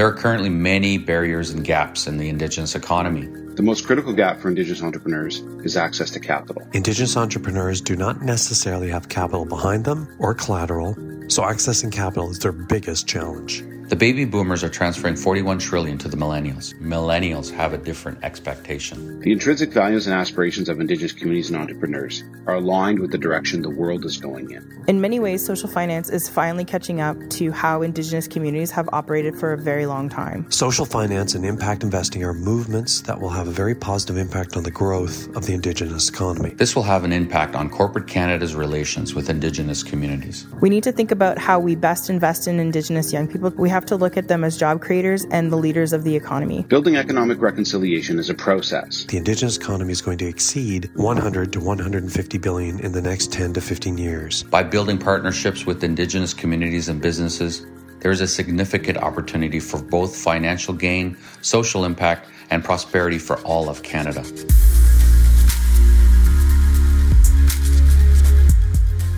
There are currently many barriers and gaps in the Indigenous economy. The most critical gap for Indigenous entrepreneurs is access to capital. Indigenous entrepreneurs do not necessarily have capital behind them or collateral, so accessing capital is their biggest challenge. The baby boomers are transferring $41 trillion to the millennials. Millennials have a different expectation. The intrinsic values and aspirations of Indigenous communities and entrepreneurs are aligned with the direction the world is going in. In many ways, social finance is finally catching up to how Indigenous communities have operated for a very long time. Social finance and impact investing are movements that will have a very positive impact on the growth of the Indigenous economy. This will have an impact on corporate Canada's relations with Indigenous communities. We need to think about how we best invest in Indigenous young people. We have to look at them as job creators and the leaders of the economy. Building economic reconciliation is a process. The Indigenous economy is going to exceed $100 to $150 billion in the next 10 to 15 years. By building partnerships with Indigenous communities and businesses, there is a significant opportunity for both financial gain, social impact, and prosperity for all of Canada.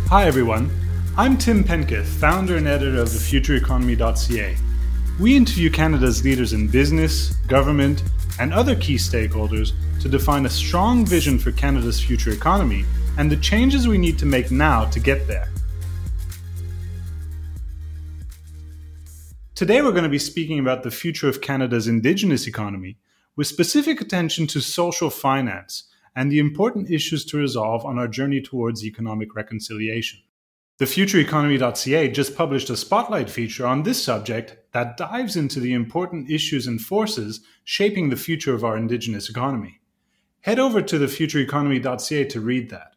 Hi, everyone. I'm Tim Penketh, founder and editor of thefutureeconomy.ca. We interview Canada's leaders in business, government, and other key stakeholders to define a strong vision for Canada's future economy and the changes we need to make now to get there. Today we're going to be speaking about the future of Canada's Indigenous economy, with specific attention to social finance and the important issues to resolve on our journey towards economic reconciliation. Thefutureeconomy.ca just published a spotlight feature on this subject that dives into the important issues and forces shaping the future of our Indigenous economy. Head over to thefutureeconomy.ca to read that.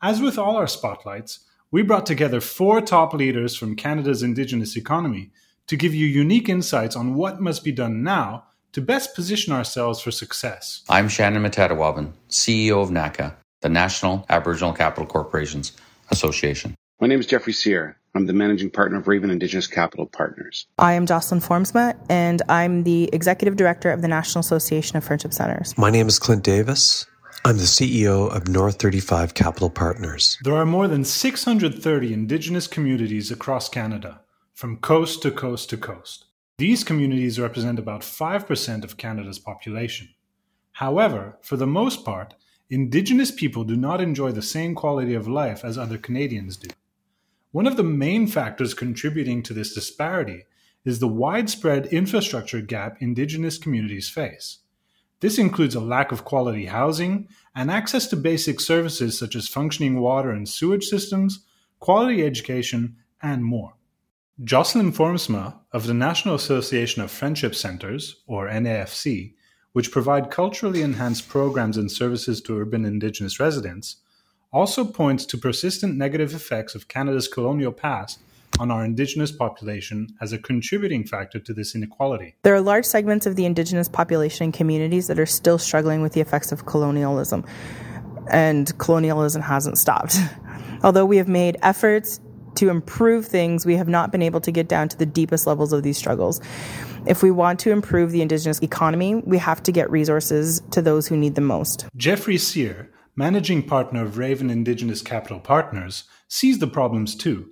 As with all our spotlights, we brought together 4 top leaders from Canada's Indigenous economy to give you unique insights on what must be done now to best position ourselves for success. I'm Shannon Metatawabin, CEO of NACA, the National Aboriginal Capital Corporations Association. My name is Jeffrey Cyr. I'm the managing partner of Raven Indigenous Capital Partners. I am Jocelyn Formsma, and I'm the executive director of the National Association of Friendship Centres. My name is Clint Davis. I'm the CEO of North 35 Capital Partners. There are more than 630 Indigenous communities across Canada, from coast to coast to coast. These communities represent about 5% of Canada's population. However, for the most part, Indigenous people do not enjoy the same quality of life as other Canadians do. One of the main factors contributing to this disparity is the widespread infrastructure gap Indigenous communities face. This includes a lack of quality housing and access to basic services such as functioning water and sewage systems, quality education, and more. Jocelyn Formsma of the National Association of Friendship Centres, or NAFC, which provide culturally enhanced programs and services to urban Indigenous residents, also points to persistent negative effects of Canada's colonial past on our Indigenous population as a contributing factor to this inequality. There are large segments of the Indigenous population and communities that are still struggling with the effects of colonialism, and colonialism hasn't stopped. Although we have made efforts to improve things, we have not been able to get down to the deepest levels of these struggles. If we want to improve the Indigenous economy, we have to get resources to those who need them most. Jeffrey Cyr, managing partner of Raven Indigenous Capital Partners, sees the problems too,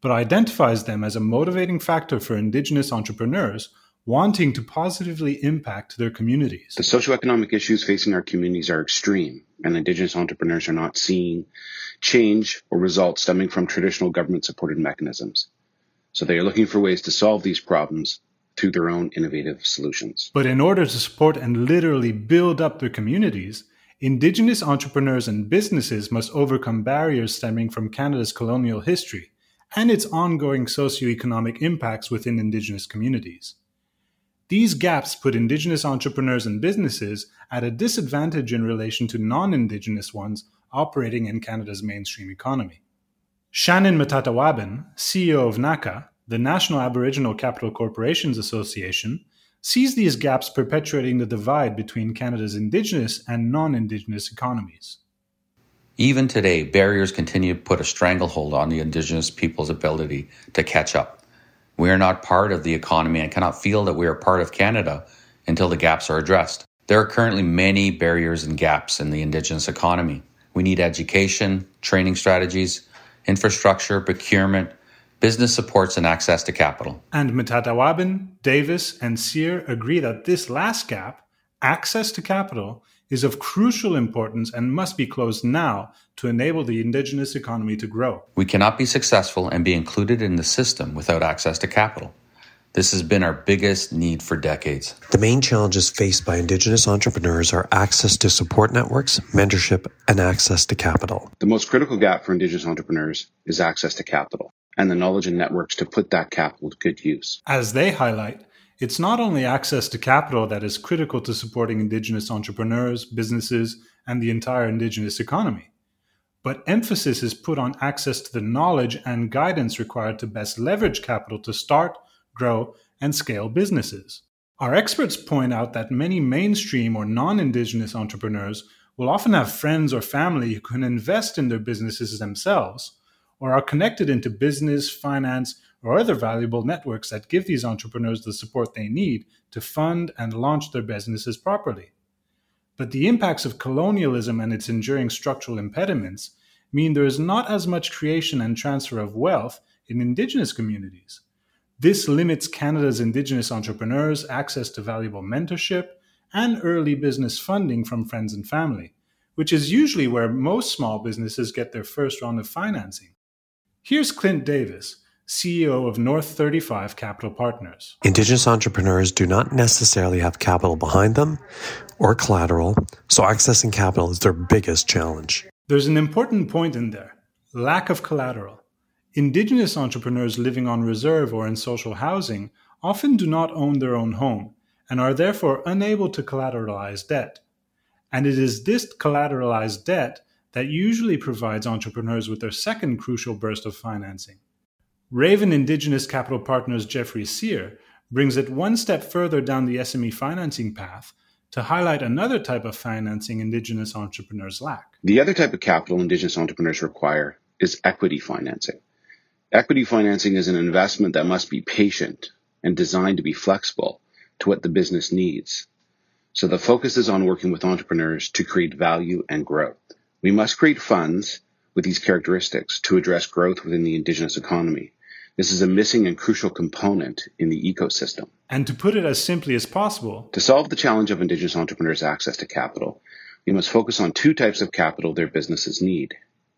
but identifies them as a motivating factor for Indigenous entrepreneurs wanting to positively impact their communities. The socioeconomic issues facing our communities are extreme, and Indigenous entrepreneurs are not seeing change or results stemming from traditional government-supported mechanisms. So they are looking for ways to solve these problems through their own innovative solutions. But in order to support and literally build up their communities, Indigenous entrepreneurs and businesses must overcome barriers stemming from Canada's colonial history and its ongoing socioeconomic impacts within Indigenous communities. These gaps put Indigenous entrepreneurs and businesses at a disadvantage in relation to non-Indigenous ones operating in Canada's mainstream economy. Shannon Metatawabin, CEO of NACA, the National Aboriginal Capital Corporations Association, sees these gaps perpetuating the divide between Canada's Indigenous and non-Indigenous economies. Even today, barriers continue to put a stranglehold on the Indigenous people's ability to catch up. We are not part of the economy and cannot feel that we are part of Canada until the gaps are addressed. There are currently many barriers and gaps in the Indigenous economy. We need education, training strategies, infrastructure, procurement, business supports and access to capital. And Metatawabin, Davis, and Cyr agree that this last gap, access to capital, is of crucial importance and must be closed now to enable the indigenous economy to grow. We cannot be successful and be included in the system without access to capital. This has been our biggest need for decades. The main challenges faced by Indigenous entrepreneurs are access to support networks, mentorship, and access to capital. The most critical gap for Indigenous entrepreneurs is access to capital and the knowledge and networks to put that capital to good use. As they highlight, it's not only access to capital that is critical to supporting Indigenous entrepreneurs, businesses, and the entire Indigenous economy, but emphasis is put on access to the knowledge and guidance required to best leverage capital to start, grow, and scale businesses. Our experts point out that many mainstream or non-Indigenous entrepreneurs will often have friends or family who can invest in their businesses themselves, or are connected into business, finance, or other valuable networks that give these entrepreneurs the support they need to fund and launch their businesses properly. But the impacts of colonialism and its enduring structural impediments mean there is not as much creation and transfer of wealth in Indigenous communities. This limits Canada's Indigenous entrepreneurs' access to valuable mentorship and early business funding from friends and family, which is usually where most small businesses get their first round of financing. Here's Clint Davis, CEO of North 35 Capital Partners. Indigenous entrepreneurs do not necessarily have capital behind them or collateral, so accessing capital is their biggest challenge. There's an important point in there: lack of collateral. Indigenous entrepreneurs living on reserve or in social housing often do not own their own home and are therefore unable to collateralize debt. And it is this collateralized debt that usually provides entrepreneurs with their second crucial burst of financing. Raven Indigenous Capital Partners' Jeffrey Cyr brings it one step further down the SME financing path to highlight another type of financing Indigenous entrepreneurs lack. The other type of capital Indigenous entrepreneurs require is equity financing. Equity financing is an investment that must be patient and designed to be flexible to what the business needs. So the focus is on working with entrepreneurs to create value and growth. We must create funds with these characteristics to address growth within the Indigenous economy. This is a missing and crucial component in the ecosystem. And to put it as simply as possible, to solve the challenge of Indigenous entrepreneurs' access to capital, we must focus on two types of capital their businesses need: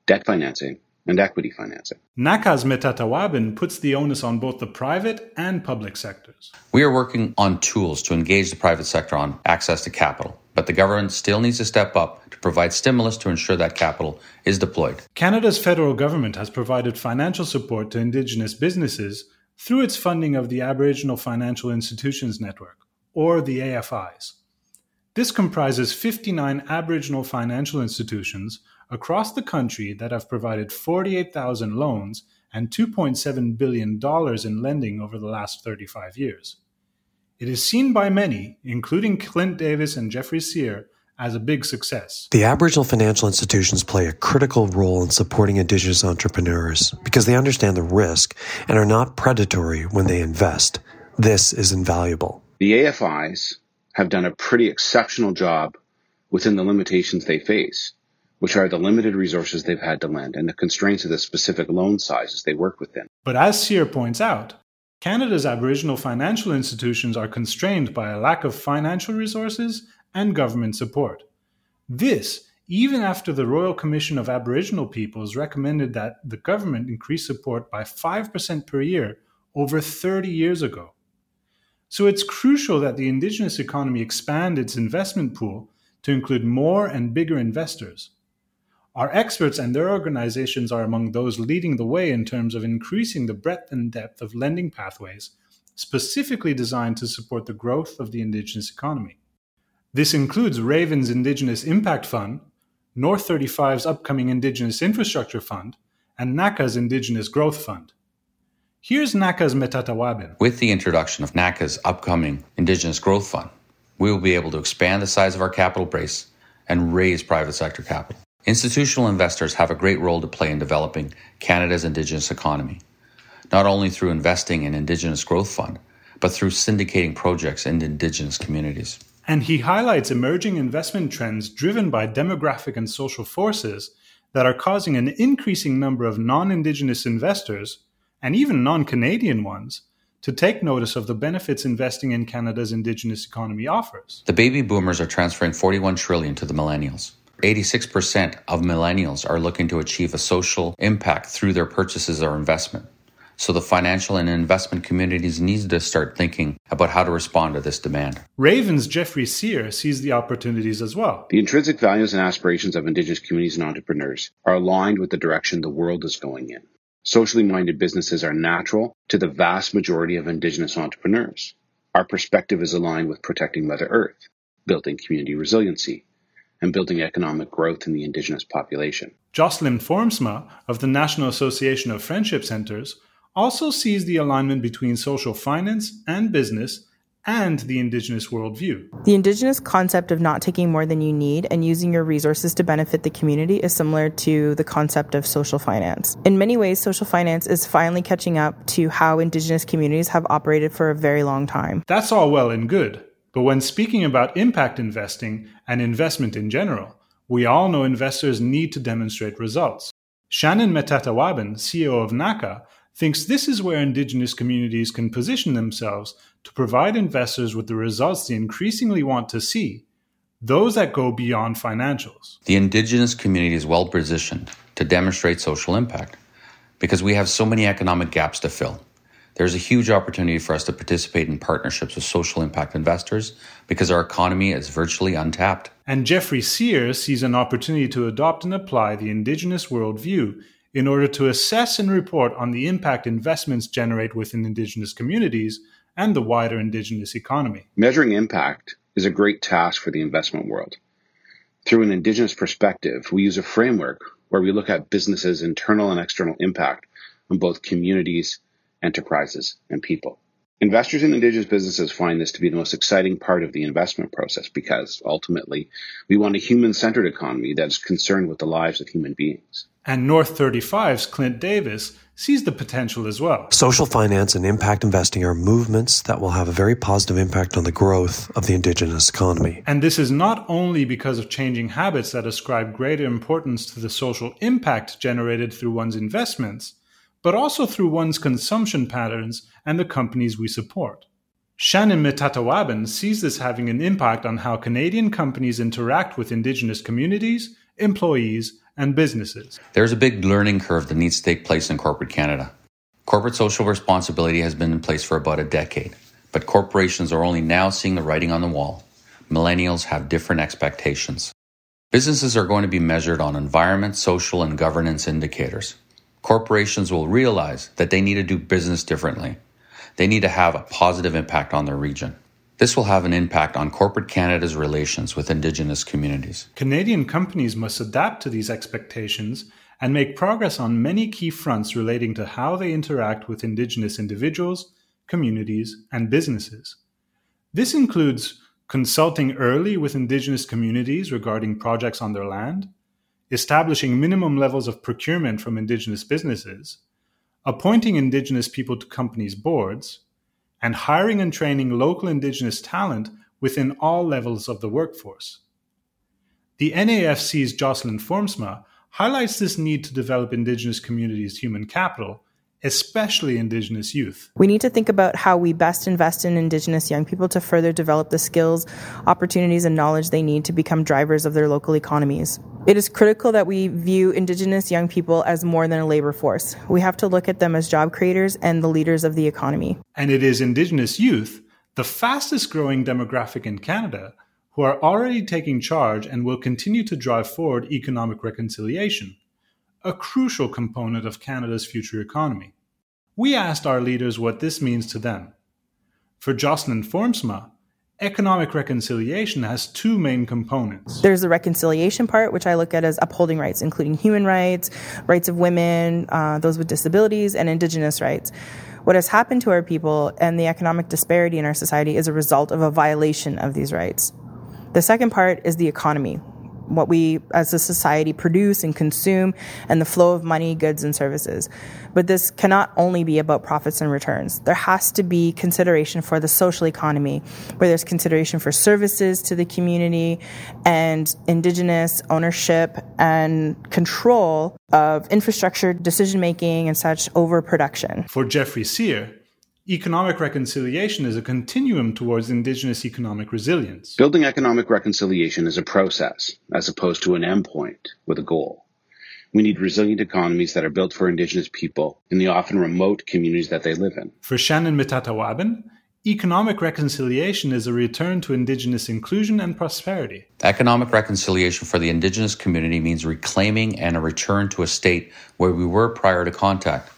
debt financing and equity financing. NACA's Metatawabin puts the onus on both the private and public sectors. We are working on tools to engage the private sector on access to capital, but the government still needs to step up to provide stimulus to ensure that capital is deployed. Canada's federal government has provided financial support to Indigenous businesses through its funding of the Aboriginal Financial Institutions Network, or the AFIs. This comprises 59 Aboriginal financial institutions across the country that have provided 48,000 loans and $2.7 billion in lending over the last 35 years. It is seen by many, including Clint Davis and Jeffrey Cyr, as a big success. The Aboriginal financial institutions play a critical role in supporting Indigenous entrepreneurs because they understand the risk and are not predatory when they invest. This is invaluable. The AFIs have done a pretty exceptional job within the limitations they face, which are the limited resources they've had to lend and the constraints of the specific loan sizes they work within. But as Cyr points out, Canada's Aboriginal financial institutions are constrained by a lack of financial resources and government support. This, even after the Royal Commission of Aboriginal Peoples recommended that the government increase support by 5% per year over 30 years ago. So it's crucial that the Indigenous economy expand its investment pool to include more and bigger investors. Our experts and their organizations are among those leading the way in terms of increasing the breadth and depth of lending pathways specifically designed to support the growth of the Indigenous economy. This includes Raven's Indigenous Impact Fund, North 35's upcoming Indigenous Infrastructure Fund, and NACA's Indigenous Growth Fund. Here's NACA's Metatawabin. With the introduction of NACA's upcoming Indigenous Growth Fund, we will be able to expand the size of our capital base and raise private sector capital. Institutional investors have a great role to play in developing Canada's Indigenous economy, not only through investing in Indigenous Growth Fund, but through syndicating projects in Indigenous communities. And he highlights emerging investment trends driven by demographic and social forces that are causing an increasing number of non-Indigenous investors and even non-Canadian ones, to take notice of the benefits investing in Canada's Indigenous economy offers. The baby boomers are transferring $41 trillion to the millennials. 86% of millennials are looking to achieve a social impact through their purchases or investment. So the financial and investment communities need to start thinking about how to respond to this demand. Raven's Jeffrey Cyr sees the opportunities as well. The intrinsic values and aspirations of Indigenous communities and entrepreneurs are aligned with the direction the world is going in. Socially minded businesses are natural to the vast majority of Indigenous entrepreneurs. Our perspective is aligned with protecting Mother Earth, building community resiliency, and building economic growth in the Indigenous population. Jocelyn Formsma of the National Association of Friendship Centres also sees the alignment between social finance and business and the Indigenous worldview. The Indigenous concept of not taking more than you need and using your resources to benefit the community is similar to the concept of social finance. In many ways, social finance is finally catching up to how Indigenous communities have operated for a very long time. That's all well and good, but when speaking about impact investing and investment in general, we all know investors need to demonstrate results. Shannon Metatawabin, CEO of NACA, thinks this is where Indigenous communities can position themselves to provide investors with the results they increasingly want to see, those that go beyond financials. The Indigenous community is well positioned to demonstrate social impact because we have so many economic gaps to fill. There's a huge opportunity for us to participate in partnerships with social impact investors because our economy is virtually untapped. And Jeffrey Cyr sees an opportunity to adopt and apply the Indigenous worldview in order to assess and report on the impact investments generate within Indigenous communities and the wider Indigenous economy. Measuring impact is a great task for the investment world. Through an Indigenous perspective, we use a framework where we look at businesses' internal and external impact on both communities, enterprises, and people. Investors in Indigenous businesses find this to be the most exciting part of the investment process because, ultimately, we want a human-centered economy that is concerned with the lives of human beings. And North 35's Clint Davis sees the potential as well. Social finance and impact investing are movements that will have a very positive impact on the growth of the Indigenous economy. And this is not only because of changing habits that ascribe greater importance to the social impact generated through one's investments, but also through one's consumption patterns and the companies we support. Shannon Metatawabin sees this having an impact on how Canadian companies interact with Indigenous communities, employees, and businesses. There's a big learning curve that needs to take place in corporate Canada. Corporate social responsibility has been in place for about a decade, but corporations are only now seeing the writing on the wall. Millennials have different expectations. Businesses are going to be measured on environment, social, and governance indicators. Corporations will realize that they need to do business differently. They need to have a positive impact on their region. This will have an impact on corporate Canada's relations with Indigenous communities. Canadian companies must adapt to these expectations and make progress on many key fronts relating to how they interact with Indigenous individuals, communities, and businesses. This includes consulting early with Indigenous communities regarding projects on their land, establishing minimum levels of procurement from Indigenous businesses, appointing Indigenous people to companies' boards, and hiring and training local Indigenous talent within all levels of the workforce. The NAFC's Jocelyn Formsma highlights this need to develop Indigenous communities' human capital, especially Indigenous youth. We need to think about how we best invest in Indigenous young people to further develop the skills, opportunities, and knowledge they need to become drivers of their local economies. It is critical that we view Indigenous young people as more than a labor force. We have to look at them as job creators and the leaders of the economy. And it is Indigenous youth, the fastest growing demographic in Canada, who are already taking charge and will continue to drive forward economic reconciliation, a crucial component of Canada's future economy. We asked our leaders what this means to them. For Jocelyn Formsma, economic reconciliation has two main components. There's the reconciliation part, which I look at as upholding rights, including human rights, rights of women, those with disabilities, and Indigenous rights. What has happened to our people and the economic disparity in our society is a result of a violation of these rights. The second part is the economy. what we as a society produce and consume and the flow of money, goods, and services. But this cannot only be about profits and returns. There has to be consideration for the social economy, where there's consideration for services to the community and Indigenous ownership and control of infrastructure, decision-making, and such over production. For Jeffrey Cyr, economic reconciliation is a continuum towards Indigenous economic resilience. Building economic reconciliation is a process, as opposed to an endpoint with a goal. We need resilient economies that are built for Indigenous people in the often remote communities that they live in. For Shannon Metatawabin, economic reconciliation is a return to Indigenous inclusion and prosperity. Economic reconciliation for the Indigenous community means reclaiming and a return to a state where we were prior to contact,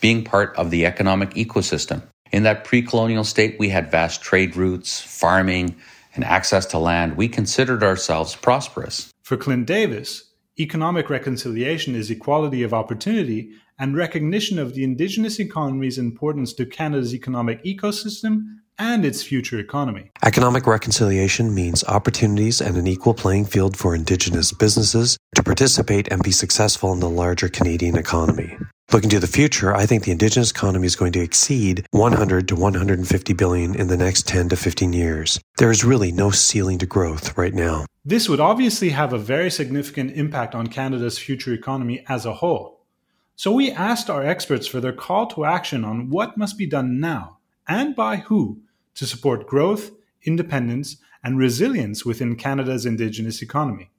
being part of the economic ecosystem. In that pre-colonial state, we had vast trade routes, farming, and access to land. We considered ourselves prosperous. For Clint Davis, economic reconciliation is equality of opportunity and recognition of the Indigenous economy's importance to Canada's economic ecosystem and its future economy. Economic reconciliation means opportunities and an equal playing field for Indigenous businesses to participate and be successful in the larger Canadian economy. Looking to the future, I think the Indigenous economy is going to exceed 100 to 150 billion in the next 10 to 15 years. There is really no ceiling to growth right now. This would obviously have a very significant impact on Canada's future economy as a whole. So we asked our experts for their call to action on what must be done now and by who to support growth, independence, and resilience within Canada's Indigenous economy.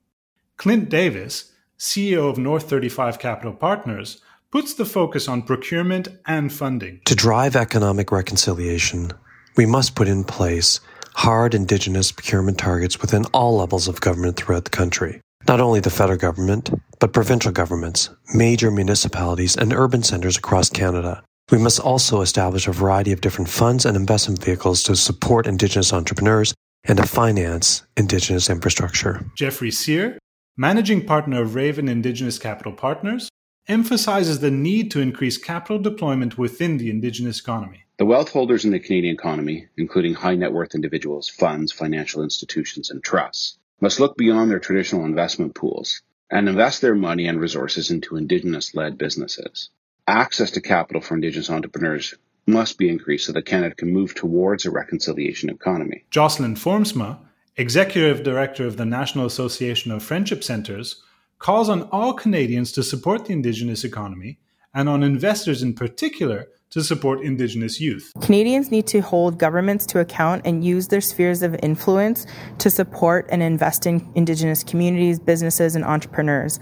Clint Davis, CEO of North 35 Capital Partners, puts the focus on procurement and funding. To drive economic reconciliation, we must put in place hard Indigenous procurement targets within all levels of government throughout the country. Not only the federal government, but provincial governments, major municipalities, and urban centres across Canada. We must also establish a variety of different funds and investment vehicles to support Indigenous entrepreneurs and to finance Indigenous infrastructure. Jeffrey Cyr, managing partner of Raven Indigenous Capital Partners, emphasizes the need to increase capital deployment within the Indigenous economy. The wealth holders in the Canadian economy, including high net worth individuals, funds, financial institutions, and trusts, must look beyond their traditional investment pools and invest their money and resources into Indigenous-led businesses. Access to capital for Indigenous entrepreneurs must be increased so that Canada can move towards a reconciliation economy. Jocelyn Formsma, Executive Director of the National Association of Friendship Centres, calls on all Canadians to support the Indigenous economy and on investors in particular to support Indigenous youth. Canadians need to hold governments to account and use their spheres of influence to support and invest in Indigenous communities, businesses, and entrepreneurs.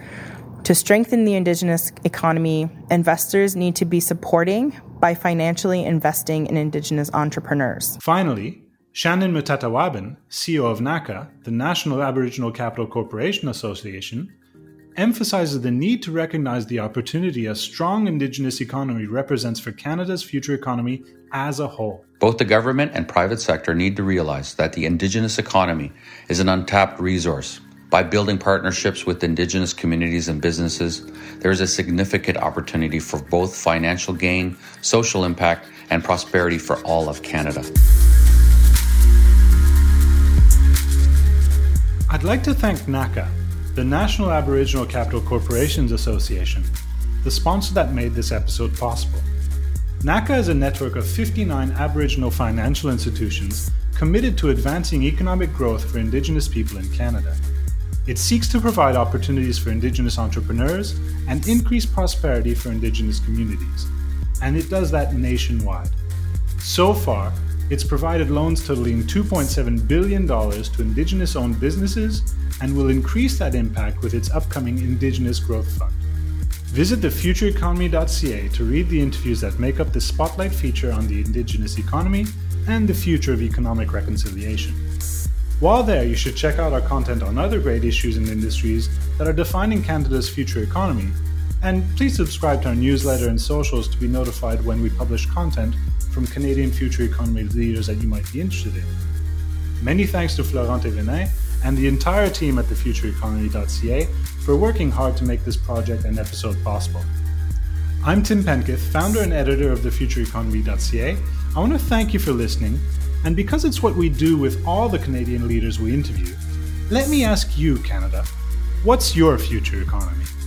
To strengthen the Indigenous economy, investors need to be supporting by financially investing in Indigenous entrepreneurs. Finally, Shannon Metatawabin, CEO of NACA, the National Aboriginal Capital Corporation Association, emphasizes the need to recognize the opportunity a strong Indigenous economy represents for Canada's future economy as a whole. Both the government and private sector need to realize that the Indigenous economy is an untapped resource. By building partnerships with Indigenous communities and businesses, there is a significant opportunity for both financial gain, social impact, and prosperity for all of Canada. I'd like to thank NACA, the National Aboriginal Capital Corporations Association, the sponsor that made this episode possible. NACA is a network of 59 Aboriginal financial institutions committed to advancing economic growth for Indigenous people in Canada. It seeks to provide opportunities for Indigenous entrepreneurs and increase prosperity for Indigenous communities, and it does that nationwide. So far, it's provided loans totaling $2.7 billion to Indigenous-owned businesses and will increase that impact with its upcoming Indigenous Growth Fund. Visit thefutureeconomy.ca to read the interviews that make up this spotlight feature on the Indigenous economy and the future of economic reconciliation. While there, you should check out our content on other great issues and industries that are defining Canada's future economy, and please subscribe to our newsletter and socials to be notified when we publish content from Canadian future economy leaders that you might be interested in. Many thanks to Florent et Venet and the entire team at thefutureeconomy.ca for working hard to make this project and episode possible. I'm Tim Penketh, founder and editor of thefutureeconomy.ca. I want to thank you for listening, and because it's what we do with all the Canadian leaders we interview, let me ask you, Canada, What's your future economy?